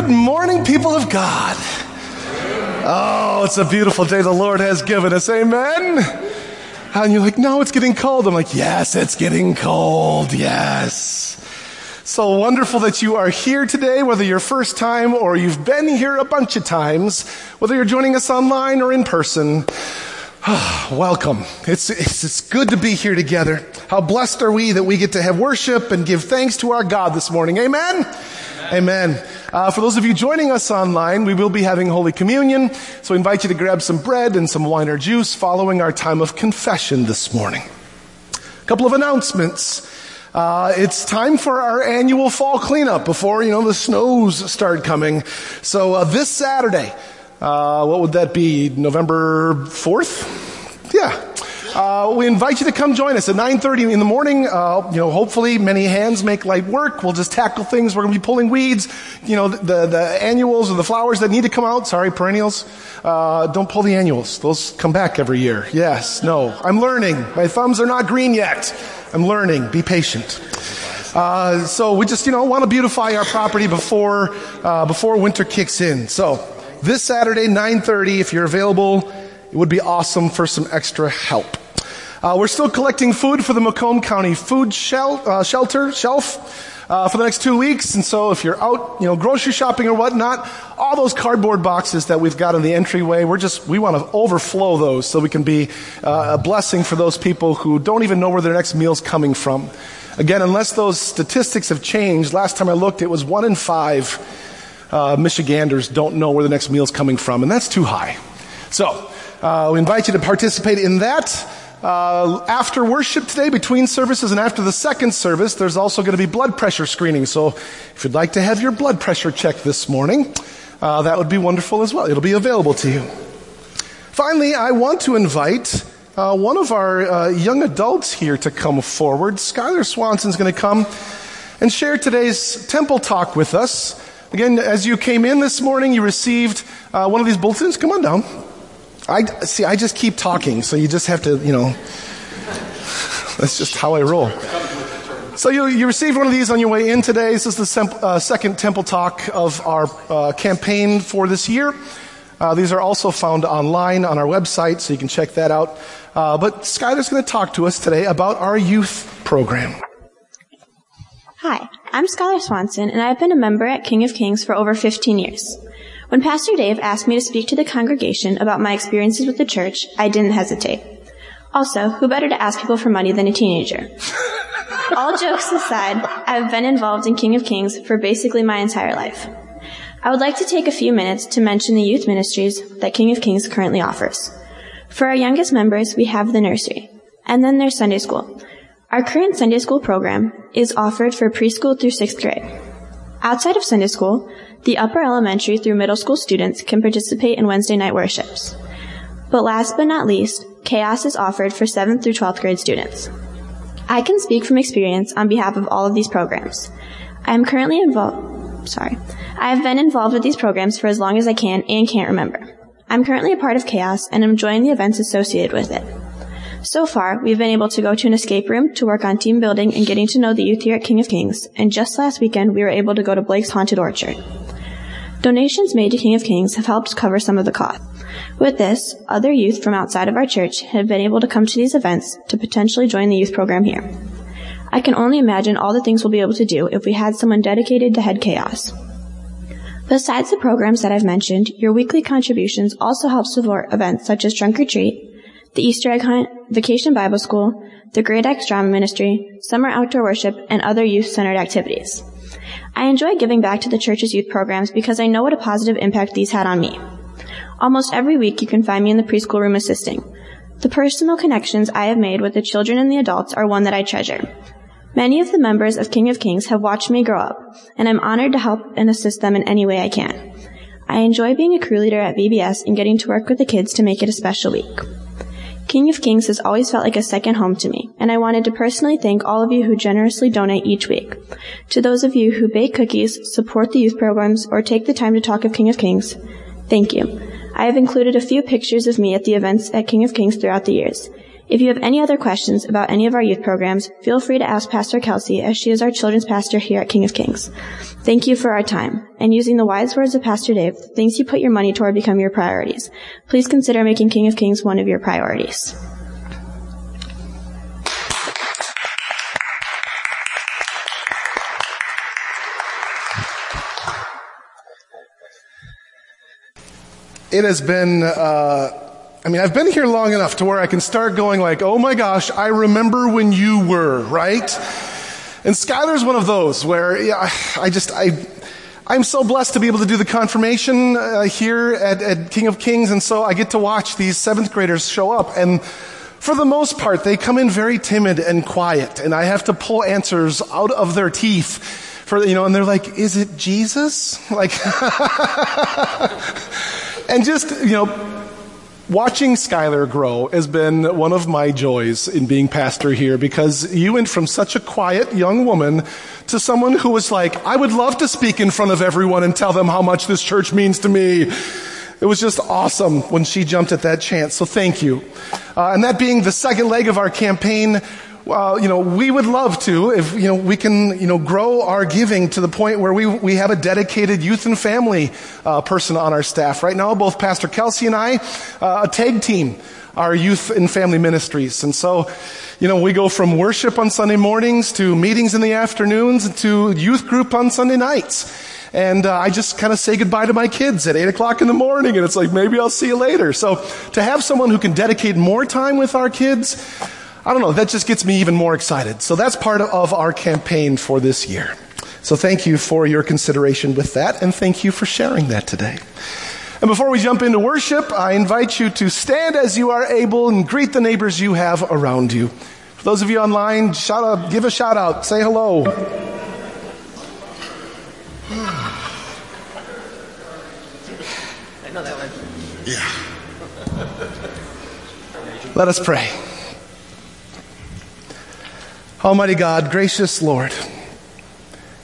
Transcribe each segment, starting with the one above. Good morning, people of God. Oh, it's a beautiful day the Lord has given us. Amen. And you're like, no, it's getting cold. I'm like, yes, it's getting cold. Yes. So wonderful that you are here today, whether your first time or you've been here a bunch of times, whether you're joining us online or in person. Welcome. It's good to be here together. How blessed are we that we get to have worship and give thanks to our God this morning. Amen? Amen. For those of you joining us online, we will be having Holy Communion. So I invite you to grab some bread and some wine or juice following our time of confession this morning. A couple of announcements. It's time for our annual fall cleanup before, the snows start coming. So this Saturday... what would that be, November 4th? Yeah. We invite you to come join us at 9:30 in the morning. Hopefully many hands make light work. We'll just tackle things. We're going to be pulling weeds. The annuals or the flowers that need to come out. Sorry, perennials. Don't pull the annuals. Those come back every year. Yes, no. I'm learning. My thumbs are not green yet. I'm learning. Be patient. So we just, want to beautify our property before winter kicks in. So... this Saturday, 9:30, if you're available, it would be awesome for some extra help. We're still collecting food for the Macomb County food shelf for the next 2 weeks. And so if you're out, grocery shopping or whatnot, all those cardboard boxes that we've got in the entryway, we want to overflow those so we can be a blessing for those people who don't even know where their next meal's coming from. Again, unless those statistics have changed, last time I looked, it was 1 in 5 Michiganders don't know where the next meal's coming from, and that's too high. So we invite you to participate in that. After worship today, between services and after the second service, there's also going to be blood pressure screening. So if you'd like to have your blood pressure checked this morning, that would be wonderful as well. It'll be available to you. Finally, I want to invite one of our young adults here to come forward. Skylar Swanson's going to come and share today's Temple Talk with us. Again, as you came in this morning, you received one of these bulletins. Come on down. I just keep talking, so you just have to, that's just how I roll. So you received one of these on your way in today. This is the second Temple Talk of our campaign for this year. These are also found online on our website, so you can check that out. But Skylar's going to talk to us today about our youth program. Hi, I'm Skylar Swanson, and I've been a member at King of Kings for over 15 years. When Pastor Dave asked me to speak to the congregation about my experiences with the church, I didn't hesitate. Also, who better to ask people for money than a teenager? All jokes aside, I've been involved in King of Kings for basically my entire life. I would like to take a few minutes to mention the youth ministries that King of Kings currently offers. For our youngest members, we have the nursery, and then there's Sunday school. Our current Sunday school program is offered for preschool through 6th grade. Outside of Sunday school, the upper elementary through middle school students can participate in Wednesday night worships. But last but not least, Chaos is offered for 7th through 12th grade students. I can speak from experience on behalf of all of these programs. I have been involved with these programs for as long as I can and can't remember. I'm currently a part of Chaos and am enjoying the events associated with it. So far, we've been able to go to an escape room to work on team building and getting to know the youth here at King of Kings, and just last weekend we were able to go to Blake's Haunted Orchard. Donations made to King of Kings have helped cover some of the cost. With this, other youth from outside of our church have been able to come to these events to potentially join the youth program here. I can only imagine all the things we'll be able to do if we had someone dedicated to head Chaos. Besides the programs that I've mentioned, your weekly contributions also help support events such as Trunk or Treat, the Easter egg hunt, Vacation Bible School, the Great X Drama Ministry, summer outdoor worship, and other youth-centered activities. I enjoy giving back to the church's youth programs because I know what a positive impact these had on me. Almost every week you can find me in the preschool room assisting. The personal connections I have made with the children and the adults are one that I treasure. Many of the members of King of Kings have watched me grow up, and I'm honored to help and assist them in any way I can. I enjoy being a crew leader at VBS and getting to work with the kids to make it a special week. King of Kings has always felt like a second home to me, and I wanted to personally thank all of you who generously donate each week. To those of you who bake cookies, support the youth programs, or take the time to talk of King of Kings, thank you. I have included a few pictures of me at the events at King of Kings throughout the years. If you have any other questions about any of our youth programs, feel free to ask Pastor Kelsey, as she is our children's pastor here at King of Kings. Thank you for our time. And using the wise words of Pastor Dave, the things you put your money toward become your priorities. Please consider making King of Kings one of your priorities. It has been... I've been here long enough to where I can start going like, oh my gosh, I remember when you were, right? And Skylar's one of those where I'm so blessed to be able to do the confirmation here at King of Kings, and so I get to watch these 7th graders show up, and for the most part, they come in very timid and quiet, and I have to pull answers out of their teeth for, and they're like, is it Jesus? Like, and just, watching Skylar grow has been one of my joys in being pastor here, because you went from such a quiet young woman to someone who was like, I would love to speak in front of everyone and tell them how much this church means to me. It was just awesome when she jumped at that chance, so thank you. And that being the second leg of our campaign, we would love to, if, we can, grow our giving to the point where we have a dedicated youth and family, person on our staff. Right now, both Pastor Kelsey and I, tag team our youth and family ministries. And so, we go from worship on Sunday mornings to meetings in the afternoons to youth group on Sunday nights. And I just kind of say goodbye to my kids at 8:00 in the morning, and it's like, maybe I'll see you later. So to have someone who can dedicate more time with our kids, I don't know, that just gets me even more excited. So that's part of our campaign for this year. So thank you for your consideration with that, and thank you for sharing that today. And before we jump into worship, I invite you to stand as you are able and greet the neighbors you have around you. For those of you online, give a shout out, say hello. I know that one. Yeah. Let us pray. Almighty God, gracious Lord,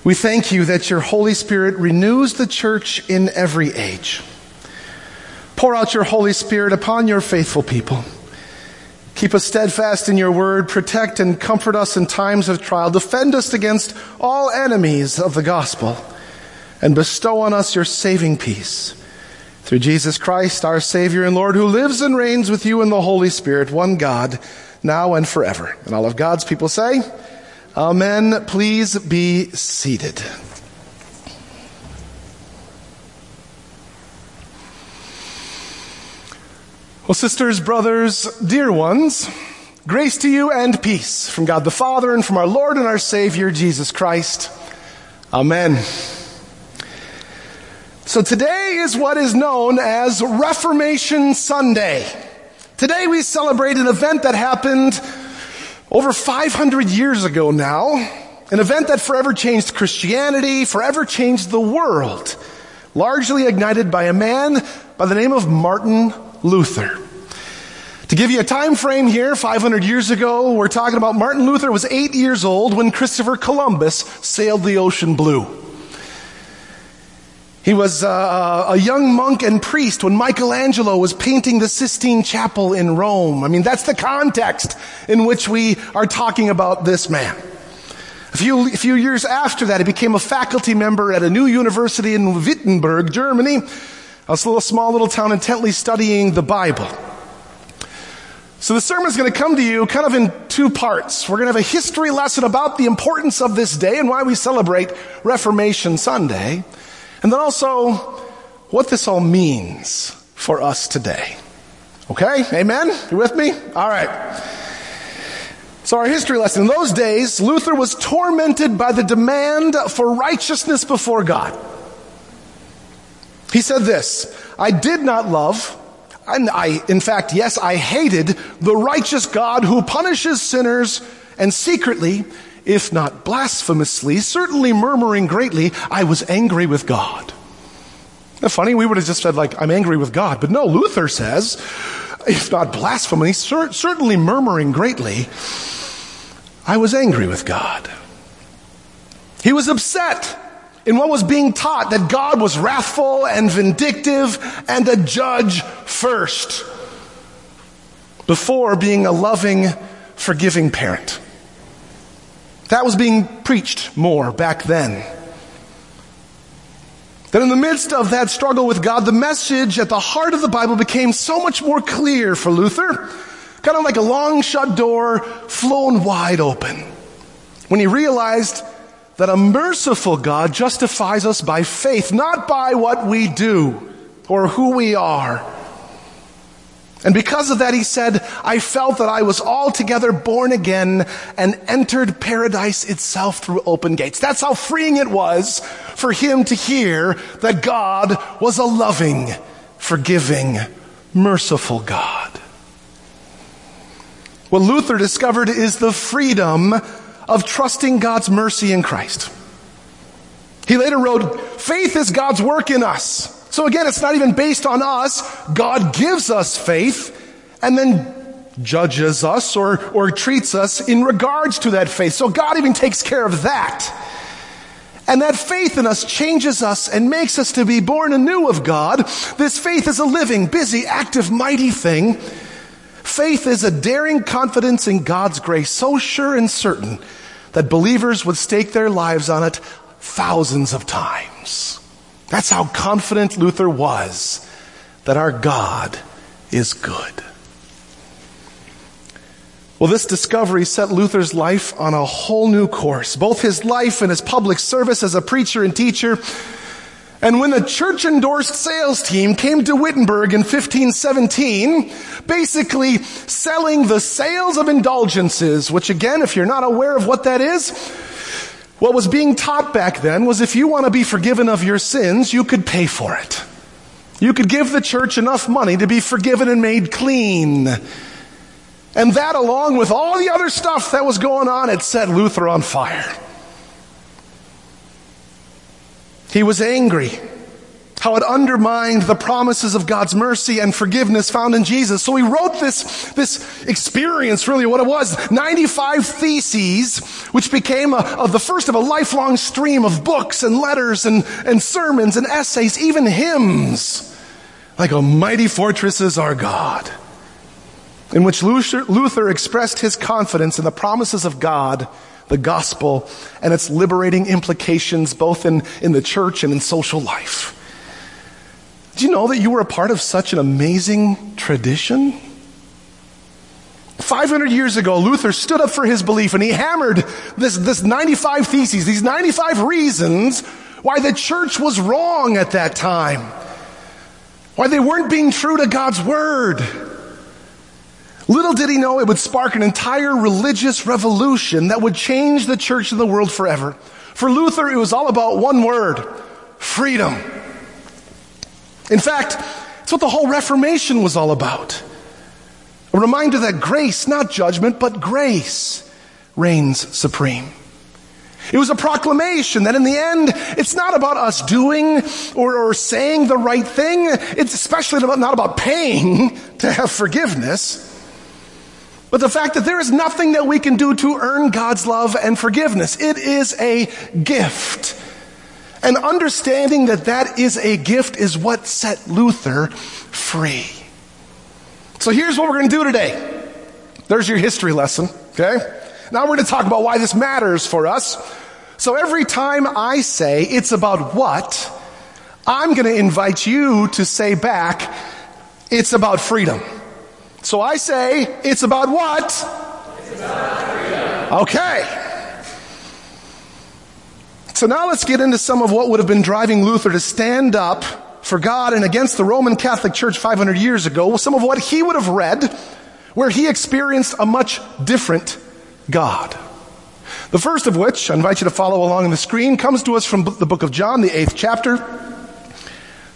we thank you that your Holy Spirit renews the church in every age. Pour out your Holy Spirit upon your faithful people. Keep us steadfast in your word. Protect and comfort us in times of trial. Defend us against all enemies of the gospel. And bestow on us your saving peace. Through Jesus Christ, our Savior and Lord, who lives and reigns with you in the Holy Spirit, one God, now and forever. And all of God's people say, Amen. Please be seated. Well, sisters, brothers, dear ones, grace to you and peace from God the Father and from our Lord and our Savior, Jesus Christ. Amen. So today is what is known as Reformation Sunday. Today we celebrate an event that happened over 500 years ago now, an event that forever changed Christianity, forever changed the world, largely ignited by a man by the name of Martin Luther. To give you a time frame here, 500 years ago, we're talking about Martin Luther was 8 years old when Christopher Columbus sailed the ocean blue. He was a young monk and priest when Michelangelo was painting the Sistine Chapel in Rome. That's the context in which we are talking about this man. A few years after that, he became a faculty member at a new university in Wittenberg, Germany. A small little town intently studying the Bible. So the sermon's going to come to you kind of in 2 parts. We're going to have a history lesson about the importance of this day and why we celebrate Reformation Sunday. And then also, what this all means for us today. Okay? Amen? You with me? All right. So our history lesson. In those days, Luther was tormented by the demand for righteousness before God. He said this, I did not love, and I hated the righteous God who punishes sinners and secretly, if not blasphemously, certainly murmuring greatly, I was angry with God. Isn't that funny? We would have just said, I'm angry with God. But no, Luther says, if not blasphemy, certainly murmuring greatly, I was angry with God. He was upset in what was being taught that God was wrathful and vindictive and a judge first. before being a loving, forgiving parent. That was being preached more back then. That in the midst of that struggle with God, the message at the heart of the Bible became so much more clear for Luther. Kind of like a long shut door flown wide open. When he realized that a merciful God justifies us by faith, not by what we do or who we are. And because of that, he said, I felt that I was altogether born again and entered paradise itself through open gates. That's how freeing it was for him to hear that God was a loving, forgiving, merciful God. What Luther discovered is the freedom of trusting God's mercy in Christ. He later wrote, faith is God's work in us. So again, it's not even based on us. God gives us faith and then judges us or treats us in regards to that faith. So God even takes care of that. And that faith in us changes us and makes us to be born anew of God. This faith is a living, busy, active, mighty thing. Faith is a daring confidence in God's grace, so sure and certain that believers would stake their lives on it thousands of times. That's how confident Luther was that our God is good. Well, this discovery set Luther's life on a whole new course, both his life and his public service as a preacher and teacher. And when the church-endorsed sales team came to Wittenberg in 1517, basically selling the sales of indulgences, which again, if you're not aware of what that is, what was being taught back then was if you want to be forgiven of your sins, you could pay for it. You could give the church enough money to be forgiven and made clean. And that, along with all the other stuff that was going on, it set Luther on fire. He was angry how it undermined the promises of God's mercy and forgiveness found in Jesus. So he wrote this experience, really what it was, 95 theses, which became the first of a lifelong stream of books and letters and sermons and essays, even hymns, like a mighty fortress is our God, in which Luther expressed his confidence in the promises of God, the gospel, and its liberating implications both in the church and in social life. Did you know that you were a part of such an amazing tradition? 500 years ago, Luther stood up for his belief and he hammered this 95 theses, these 95 reasons why the church was wrong at that time, why they weren't being true to God's word. Little did he know it would spark an entire religious revolution that would change the church and the world forever. For Luther, it was all about one word: freedom. In fact, it's what the whole Reformation was all about. A reminder that grace, not judgment, but grace reigns supreme. It was a proclamation that in the end, it's not about us doing or saying the right thing. It's especially not about paying to have forgiveness. But the fact that there is nothing that we can do to earn God's love and forgiveness. It is a gift. And understanding that that is a gift is what set Luther free. So here's what we're going to do today. There's your history lesson, okay? Now we're going to talk about why this matters for us. So every time I say it's about what, I'm going to invite you to say back, it's about freedom. So I say, it's about what? It's about freedom. Okay. So now let's get into some of what would have been driving Luther to stand up for God and against the Roman Catholic Church 500 years ago. Well, some of what he would have read where he experienced a much different God. The first of which, I invite you to follow along on the screen, comes to us from the book of John, the 8th chapter,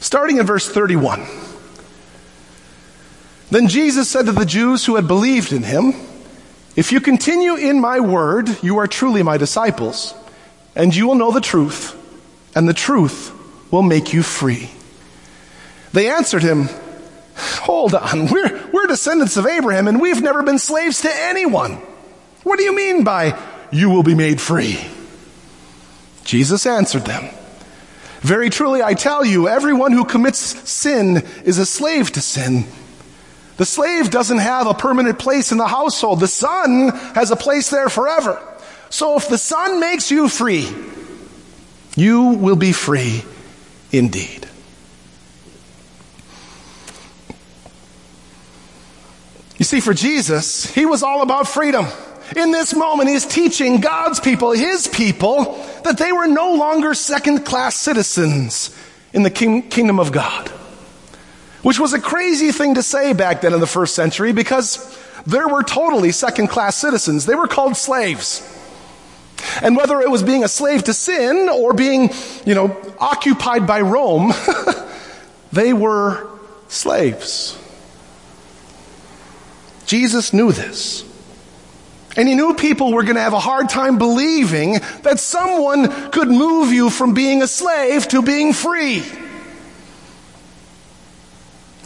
starting in verse 31. Then Jesus said to the Jews who had believed in him, "If you continue in my word, you are truly my disciples. And you will know the truth, and the truth will make you free." They answered him, "Hold on, we're descendants of Abraham, and we've never been slaves to anyone. What do you mean by, you will be made free?" Jesus answered them, "Very truly I tell you, everyone who commits sin is a slave to sin. The slave doesn't have a permanent place in the household. The son has a place there forever. So if the son makes you free, you will be free indeed. You see, for Jesus, he was all about freedom. In this moment, he's teaching God's people, his people, that they were no longer second-class citizens in the kingdom of God. Which was a crazy thing to say back then in the first century, because there were totally second-class citizens. They were called slaves. And whether it was being a slave to sin or being, occupied by Rome, they were slaves. Jesus knew this. And he knew people were going to have a hard time believing that someone could move you from being a slave to being free.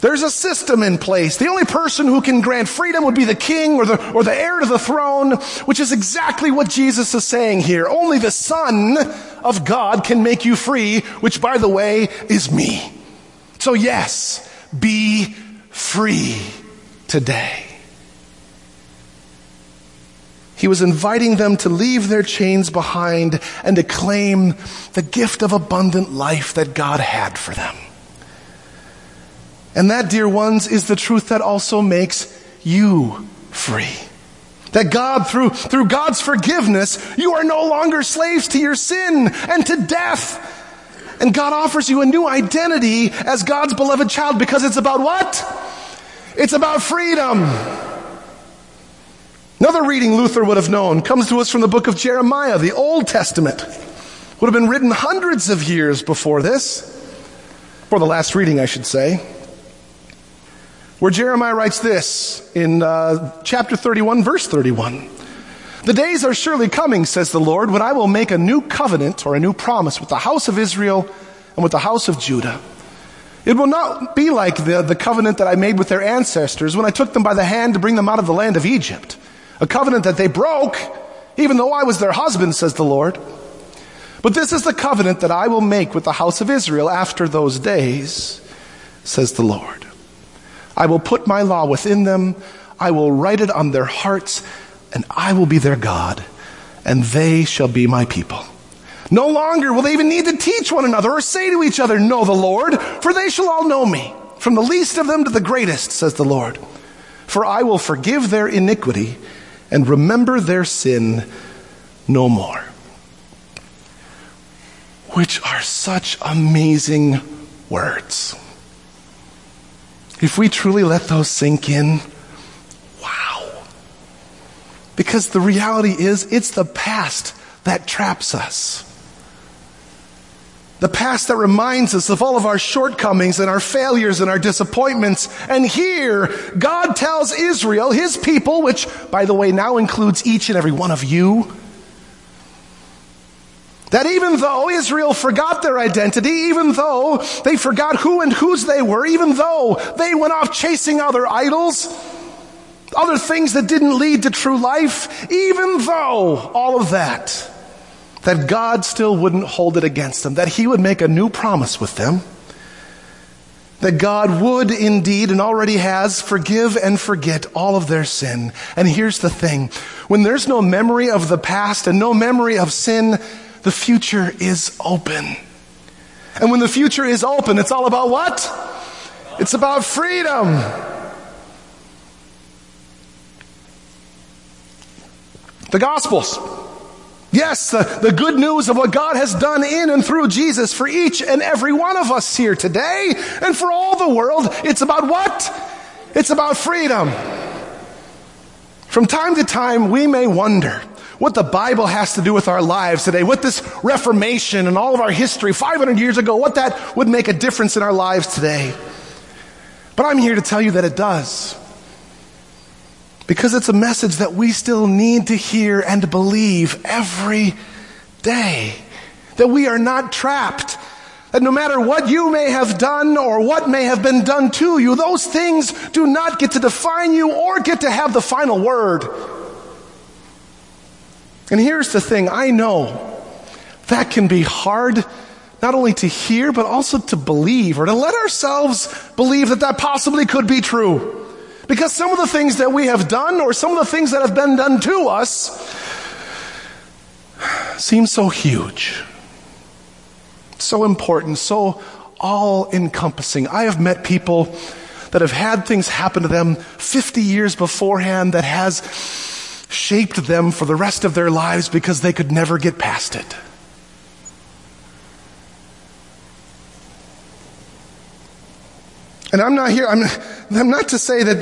There's a system in place. The only person who can grant freedom would be the king or the heir to the throne, which is exactly what Jesus is saying here. Only the Son of God can make you free, which, by the way, is me. So yes, be free today. He was inviting them to leave their chains behind and to claim the gift of abundant life that God had for them. And that, dear ones, is the truth that also makes you free. That God, through God's forgiveness, you are no longer slaves to your sin and to death. And God offers you a new identity as God's beloved child, because it's about what? It's about freedom. Another reading Luther would have known comes to us from the book of Jeremiah, the Old Testament. Would have been written hundreds of years before this, or the last reading, I should say, where Jeremiah writes this in chapter 31, verse 31. The days are surely coming, says the Lord, when I will make a new covenant or a new promise with the house of Israel and with the house of Judah. It will not be like the covenant that I made with their ancestors when I took them by the hand to bring them out of the land of Egypt. A covenant that they broke, even though I was their husband, says the Lord. But this is the covenant that I will make with the house of Israel after those days, says the Lord. I will put my law within them, I will write it on their hearts, and I will be their God, and they shall be my people. No longer will they even need to teach one another or say to each other, know the Lord, for they shall all know me, from the least of them to the greatest, says the Lord. For I will forgive their iniquity and remember their sin no more. Which are such amazing words. If we truly let those sink in, wow. Because the reality is, it's the past that traps us. The past that reminds us of all of our shortcomings and our failures and our disappointments. And here, God tells Israel, his people, which, by the way, now includes each and every one of you, that even though Israel forgot their identity, even though they forgot who and whose they were, even though they went off chasing other idols, other things that didn't lead to true life, even though all of that God still wouldn't hold it against them, that he would make a new promise with them, that God would indeed, and already has, forgive and forget all of their sin. And here's the thing, when there's no memory of the past and no memory of sin, the future is open. And when the future is open, it's all about what? It's about freedom. The Gospels. Yes, the good news of what God has done in and through Jesus for each and every one of us here today and for all the world. It's about what? It's about freedom. From time to time, we may wonder what the Bible has to do with our lives today, what this Reformation and all of our history 500 years ago, what that would make a difference in our lives today. But I'm here to tell you that it does. Because it's a message that we still need to hear and believe every day. That we are not trapped. That no matter what you may have done or what may have been done to you, those things do not get to define you or get to have the final word. And here's the thing, I know that can be hard not only to hear but also to believe, or to let ourselves believe that that possibly could be true. Because some of the things that we have done or some of the things that have been done to us seem so huge, so important, so all-encompassing. I have met people that have had things happen to them 50 years beforehand that has shaped them for the rest of their lives because they could never get past it. And I'm not here, I'm not to say that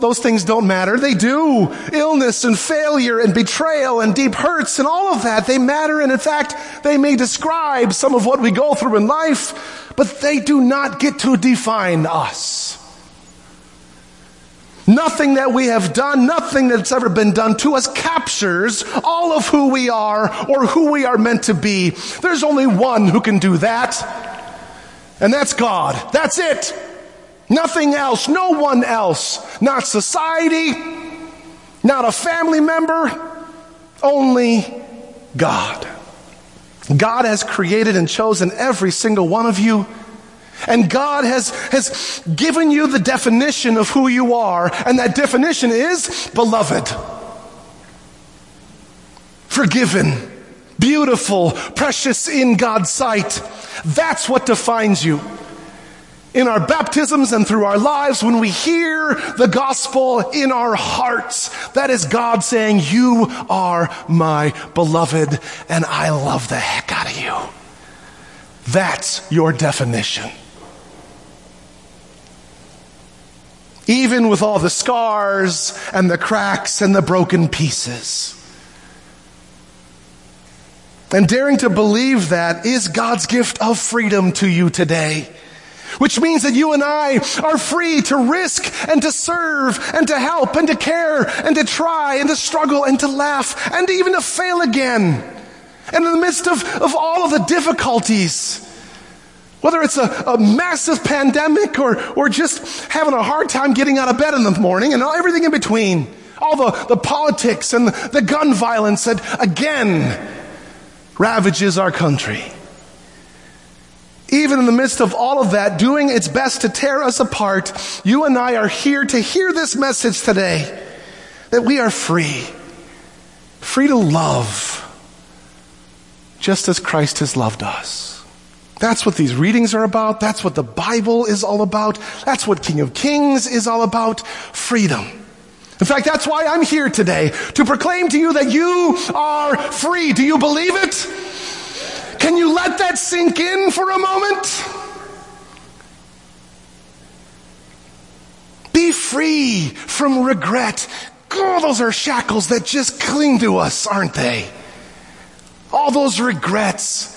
those things don't matter. They do. Illness and failure and betrayal and deep hurts and all of that, they matter. And in fact, they may describe some of what we go through in life, but they do not get to define us. Nothing that we have done, nothing that's ever been done to us captures all of who we are or who we are meant to be. There's only one who can do that, and that's God. That's it. Nothing else, no one else, not society, not a family member, only God. God has created and chosen every single one of you, and God has given you the definition of who you are, and that definition is beloved, forgiven, beautiful, precious in God's sight. That's what defines you. In our baptisms and through our lives, when we hear the gospel in our hearts, that is God saying, you are my beloved, and I love the heck out of you. That's your definition. Even with all the scars and the cracks and the broken pieces. And daring to believe that is God's gift of freedom to you today. Which means that you and I are free to risk and to serve and to help and to care and to try and to struggle and to laugh and even to fail again. And in the midst of all of the difficulties, whether it's a massive pandemic or just having a hard time getting out of bed in the morning and everything in between, all the politics and the gun violence that again ravages our country. Even in the midst of all of that, doing its best to tear us apart, you and I are here to hear this message today, that we are free, free to love, just as Christ has loved us. That's what these readings are about. That's what the Bible is all about. That's what King of Kings is all about, freedom. In fact, that's why I'm here today, to proclaim to you that you are free. Do you believe it? Can you let that sink in for a moment? Be free from regret. God, those are shackles that just cling to us, aren't they? All those regrets.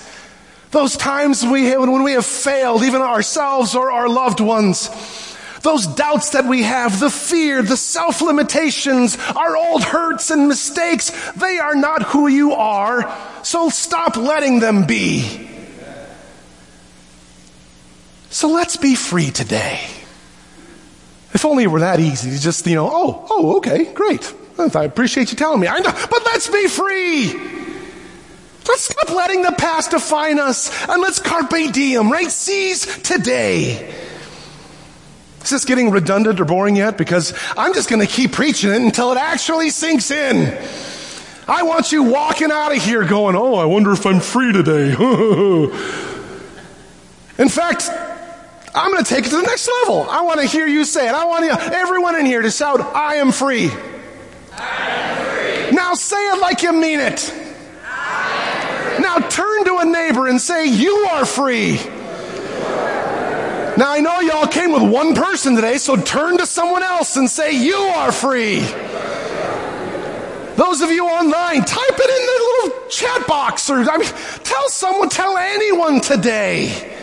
Those times when we have failed, even ourselves or our loved ones. Those doubts that we have, the fear, the self-limitations, our old hurts and mistakes, they are not who you are, so stop letting them be. So let's be free today. If only it were that easy to just, oh, okay, great. I appreciate you telling me. I know, but let's be free. Let's stop letting the past define us, and let's carpe diem, right? Seize today. Is this getting redundant or boring yet? Because I'm just going to keep preaching it until it actually sinks in. I want you walking out of here going, oh, I wonder if I'm free today. In fact, I'm going to take it to the next level. I want to hear you say it. I want everyone in here to shout, I am free. I am free. Now say it like you mean it. I am free. Now turn to a neighbor and say, you are free. Now, I know y'all came with one person today, so turn to someone else and say, you are free. Those of you online, type it in the little chat box. Tell someone, tell anyone today.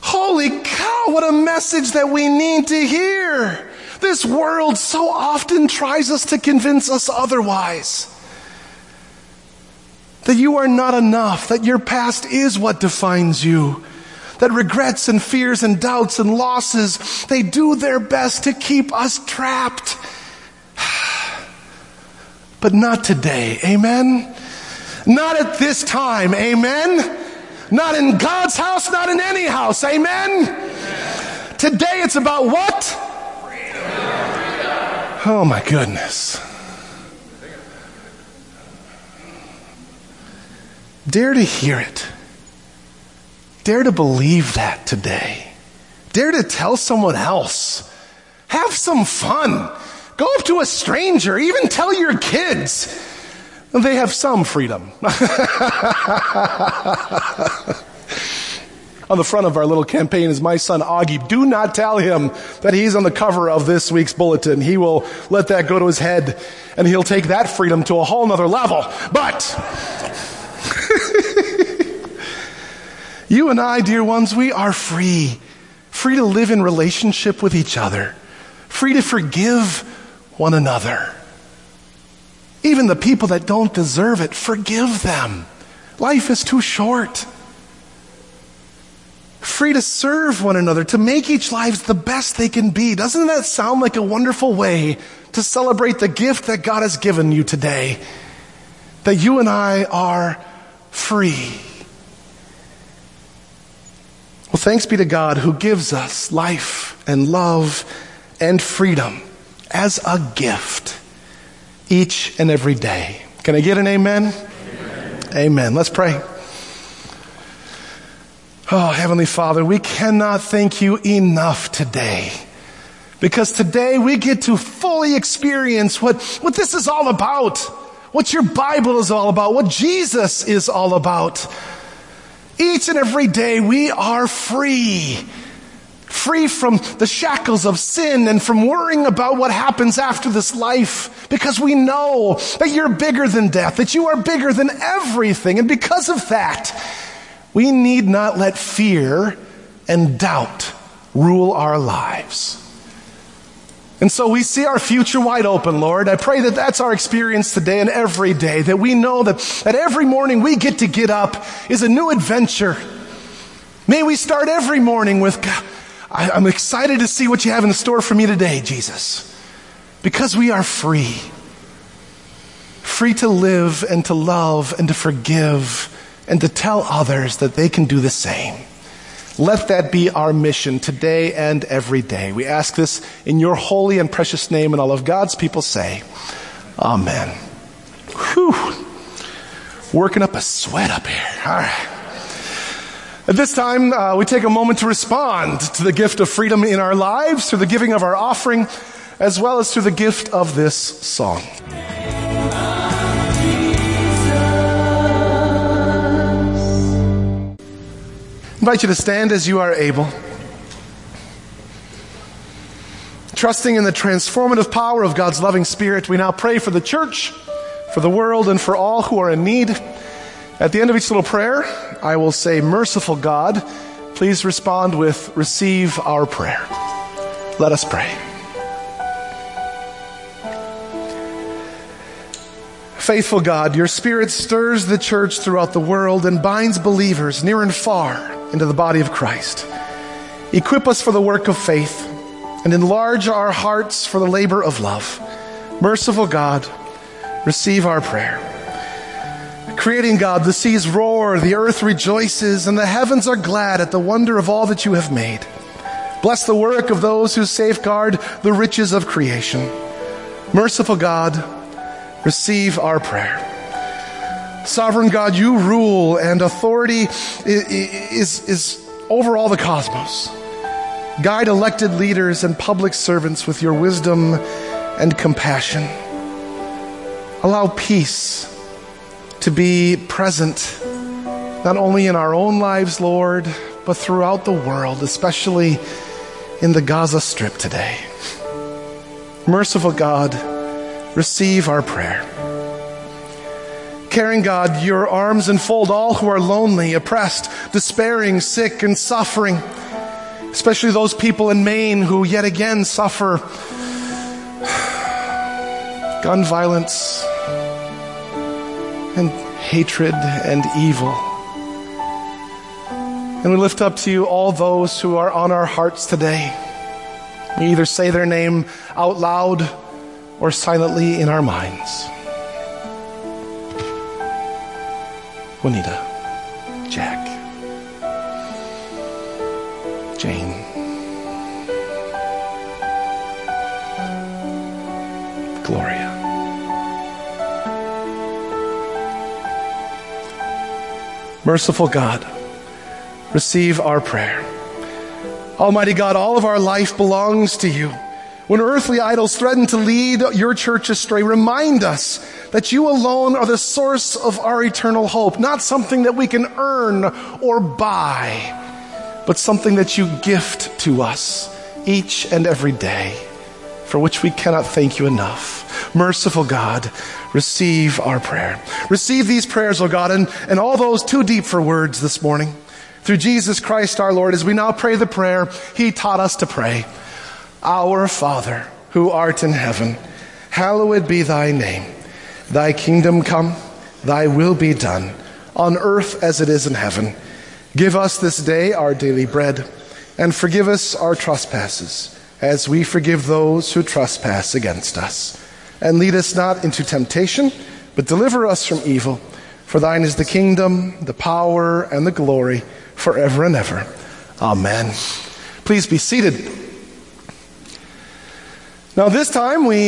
Holy cow, what a message that we need to hear. This world so often tries us to convince us otherwise. That you are not enough, that your past is what defines you. That regrets and fears and doubts and losses, they do their best to keep us trapped. But not today, amen? Not at this time, amen? Not in God's house, not in any house, amen? Today it's about what? Freedom. Oh my goodness. Dare to hear it. Dare to believe that today. Dare to tell someone else. Have some fun. Go up to a stranger. Even tell your kids. They have some freedom. On the front of our little campaign is my son Augie. Do not tell him that he's on the cover of this week's bulletin. He will let that go to his head, and he'll take that freedom to a whole nother level. But you and I, dear ones, we are free. Free to live in relationship with each other. Free to forgive one another. Even the people that don't deserve it, forgive them. Life is too short. Free to serve one another, to make each lives the best they can be. Doesn't that sound like a wonderful way to celebrate the gift that God has given you today? That you and I are free. Well, thanks be to God who gives us life and love and freedom as a gift each and every day. Can I get an amen? Amen. Amen. Let's pray. Oh, Heavenly Father, we cannot thank you enough today, because today we get to fully experience what this is all about, what your Bible is all about, what Jesus is all about. Each and every day we are free, free from the shackles of sin and from worrying about what happens after this life, because we know that you're bigger than death, that you are bigger than everything, and because of that, we need not let fear and doubt rule our lives. And so we see our future wide open, Lord. I pray that that's our experience today and every day, that we know that every morning we get to get up is a new adventure. May we start every morning with, God, I'm excited to see what you have in store for me today, Jesus, because we are free. Free to live and to love and to forgive and to tell others that they can do the same. Let that be our mission today and every day. We ask this in your holy and precious name, and all of God's people say, amen. Whew. Working up a sweat up here. All right. At this time, we take a moment to respond to the gift of freedom in our lives through the giving of our offering, as well as through the gift of this song. I invite you to stand as you are able, trusting in the transformative power of God's loving Spirit. We now pray for the church, for the world, and for all who are in need. At the end of each little prayer, I will say, merciful God, please respond with, receive our prayer. Let us pray. Faithful God, your Spirit stirs the church throughout the world and binds believers near and far into the body of Christ. Equip us for the work of faith and enlarge our hearts for the labor of love. Merciful God, receive our prayer. Creating God, the seas roar, the earth rejoices, and the heavens are glad at the wonder of all that you have made. Bless the work of those who safeguard the riches of creation. Merciful God, receive our prayer. Sovereign God, you rule, and authority is over all the cosmos. Guide elected leaders and public servants with your wisdom and compassion. Allow peace to be present, not only in our own lives, Lord, but throughout the world, especially in the Gaza Strip today. Merciful God, receive our prayer. Caring God, your arms enfold all who are lonely, oppressed, despairing, sick, and suffering, especially those people in Maine who yet again suffer gun violence and hatred and evil. And we lift up to you all those who are on our hearts today. We either say their name out loud or silently in our minds. Juanita, Jack, Jane, Merciful God, receive our prayer. Almighty God, all of our life belongs to you. When earthly idols threaten to lead your church astray, remind us that you alone are the source of our eternal hope, not something that we can earn or buy, but something that you gift to us each and every day, for which we cannot thank you enough. Merciful God, receive our prayer. Receive these prayers, O God, and all those too deep for words this morning. Through Jesus Christ our Lord, as we now pray the prayer he taught us to pray. Our Father, who art in heaven, hallowed be thy name. Thy kingdom come, thy will be done, on earth as it is in heaven. Give us this day our daily bread, and forgive us our trespasses, as we forgive those who trespass against us. And lead us not into temptation, but deliver us from evil. For thine is the kingdom, the power, and the glory, forever and ever. Amen. Please be seated. Now this time we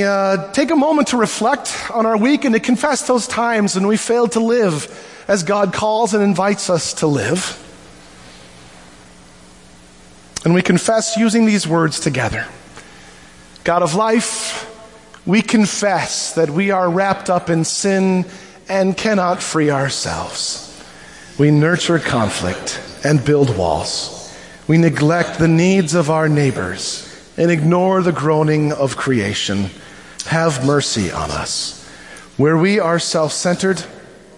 take a moment to reflect on our week and to confess those times when we failed to live as God calls and invites us to live. And we confess using these words together. God of life, we confess that we are wrapped up in sin and cannot free ourselves. We nurture conflict and build walls. We neglect the needs of our neighbors and ignore the groaning of creation. Have mercy on us. Where we are self-centered,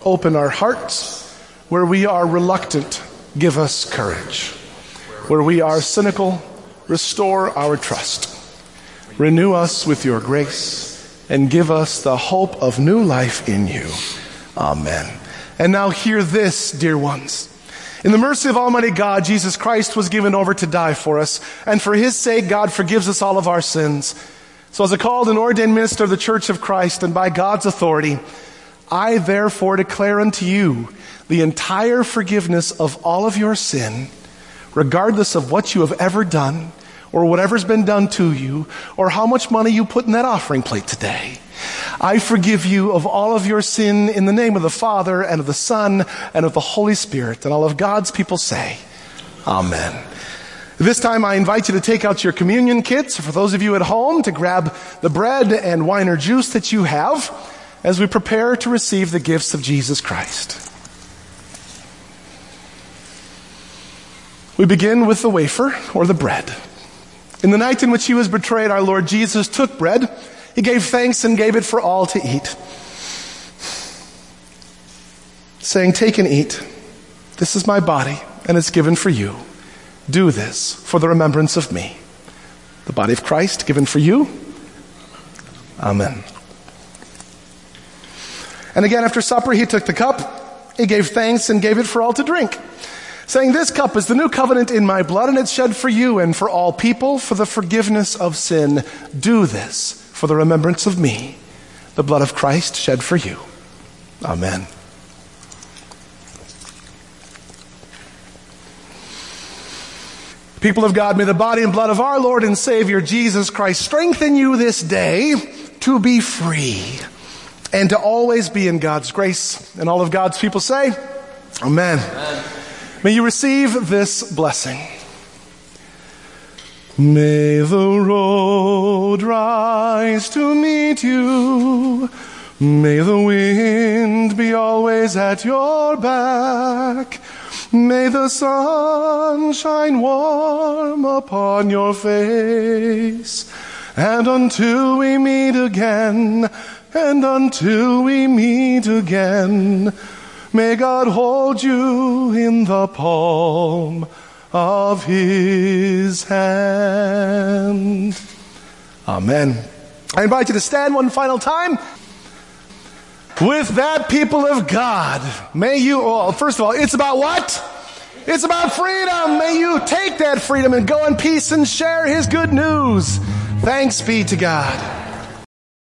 open our hearts. Where we are reluctant, give us courage. Where we are cynical, restore our trust. Renew us with your grace and give us the hope of new life in you. Amen. And now hear this, dear ones. In the mercy of Almighty God, Jesus Christ was given over to die for us. And for his sake, God forgives us all of our sins. So as a called and ordained minister of the Church of Christ and by God's authority, I therefore declare unto you the entire forgiveness of all of your sin, regardless of what you have ever done or whatever's been done to you or how much money you put in that offering plate today. I forgive you of all of your sin in the name of the Father and of the Son and of the Holy Spirit. And all of God's people say, Amen. This time I invite you to take out your communion kits. For those of you at home, to grab the bread and wine or juice that you have as we prepare to receive the gifts of Jesus Christ. We begin with the wafer or the bread. In the night in which he was betrayed, our Lord Jesus took bread. He gave thanks and gave it for all to eat, saying, "Take and eat. This is my body, and it's given for you. Do this for the remembrance of me." The body of Christ given for you. Amen. And again, after supper, he took the cup. He gave thanks and gave it for all to drink, saying, "This cup is the new covenant in my blood, and it's shed for you and for all people for the forgiveness of sin. Do this for the remembrance of me, the blood of Christ shed for you." Amen. People of God, may the body and blood of our Lord and Savior Jesus Christ strengthen you this day to be free and to always be in God's grace. And all of God's people say, Amen. Amen. May you receive this blessing. May the road rise to meet you. May the wind be always at your back. May the sun shine warm upon your face. And until we meet again, may God hold you in the palm of his hand. Amen. I invite you to stand one final time. With that, people of God, may you all, first of all, it's about what? It's about freedom. May you take that freedom and go in peace and share his good news. Thanks be to God.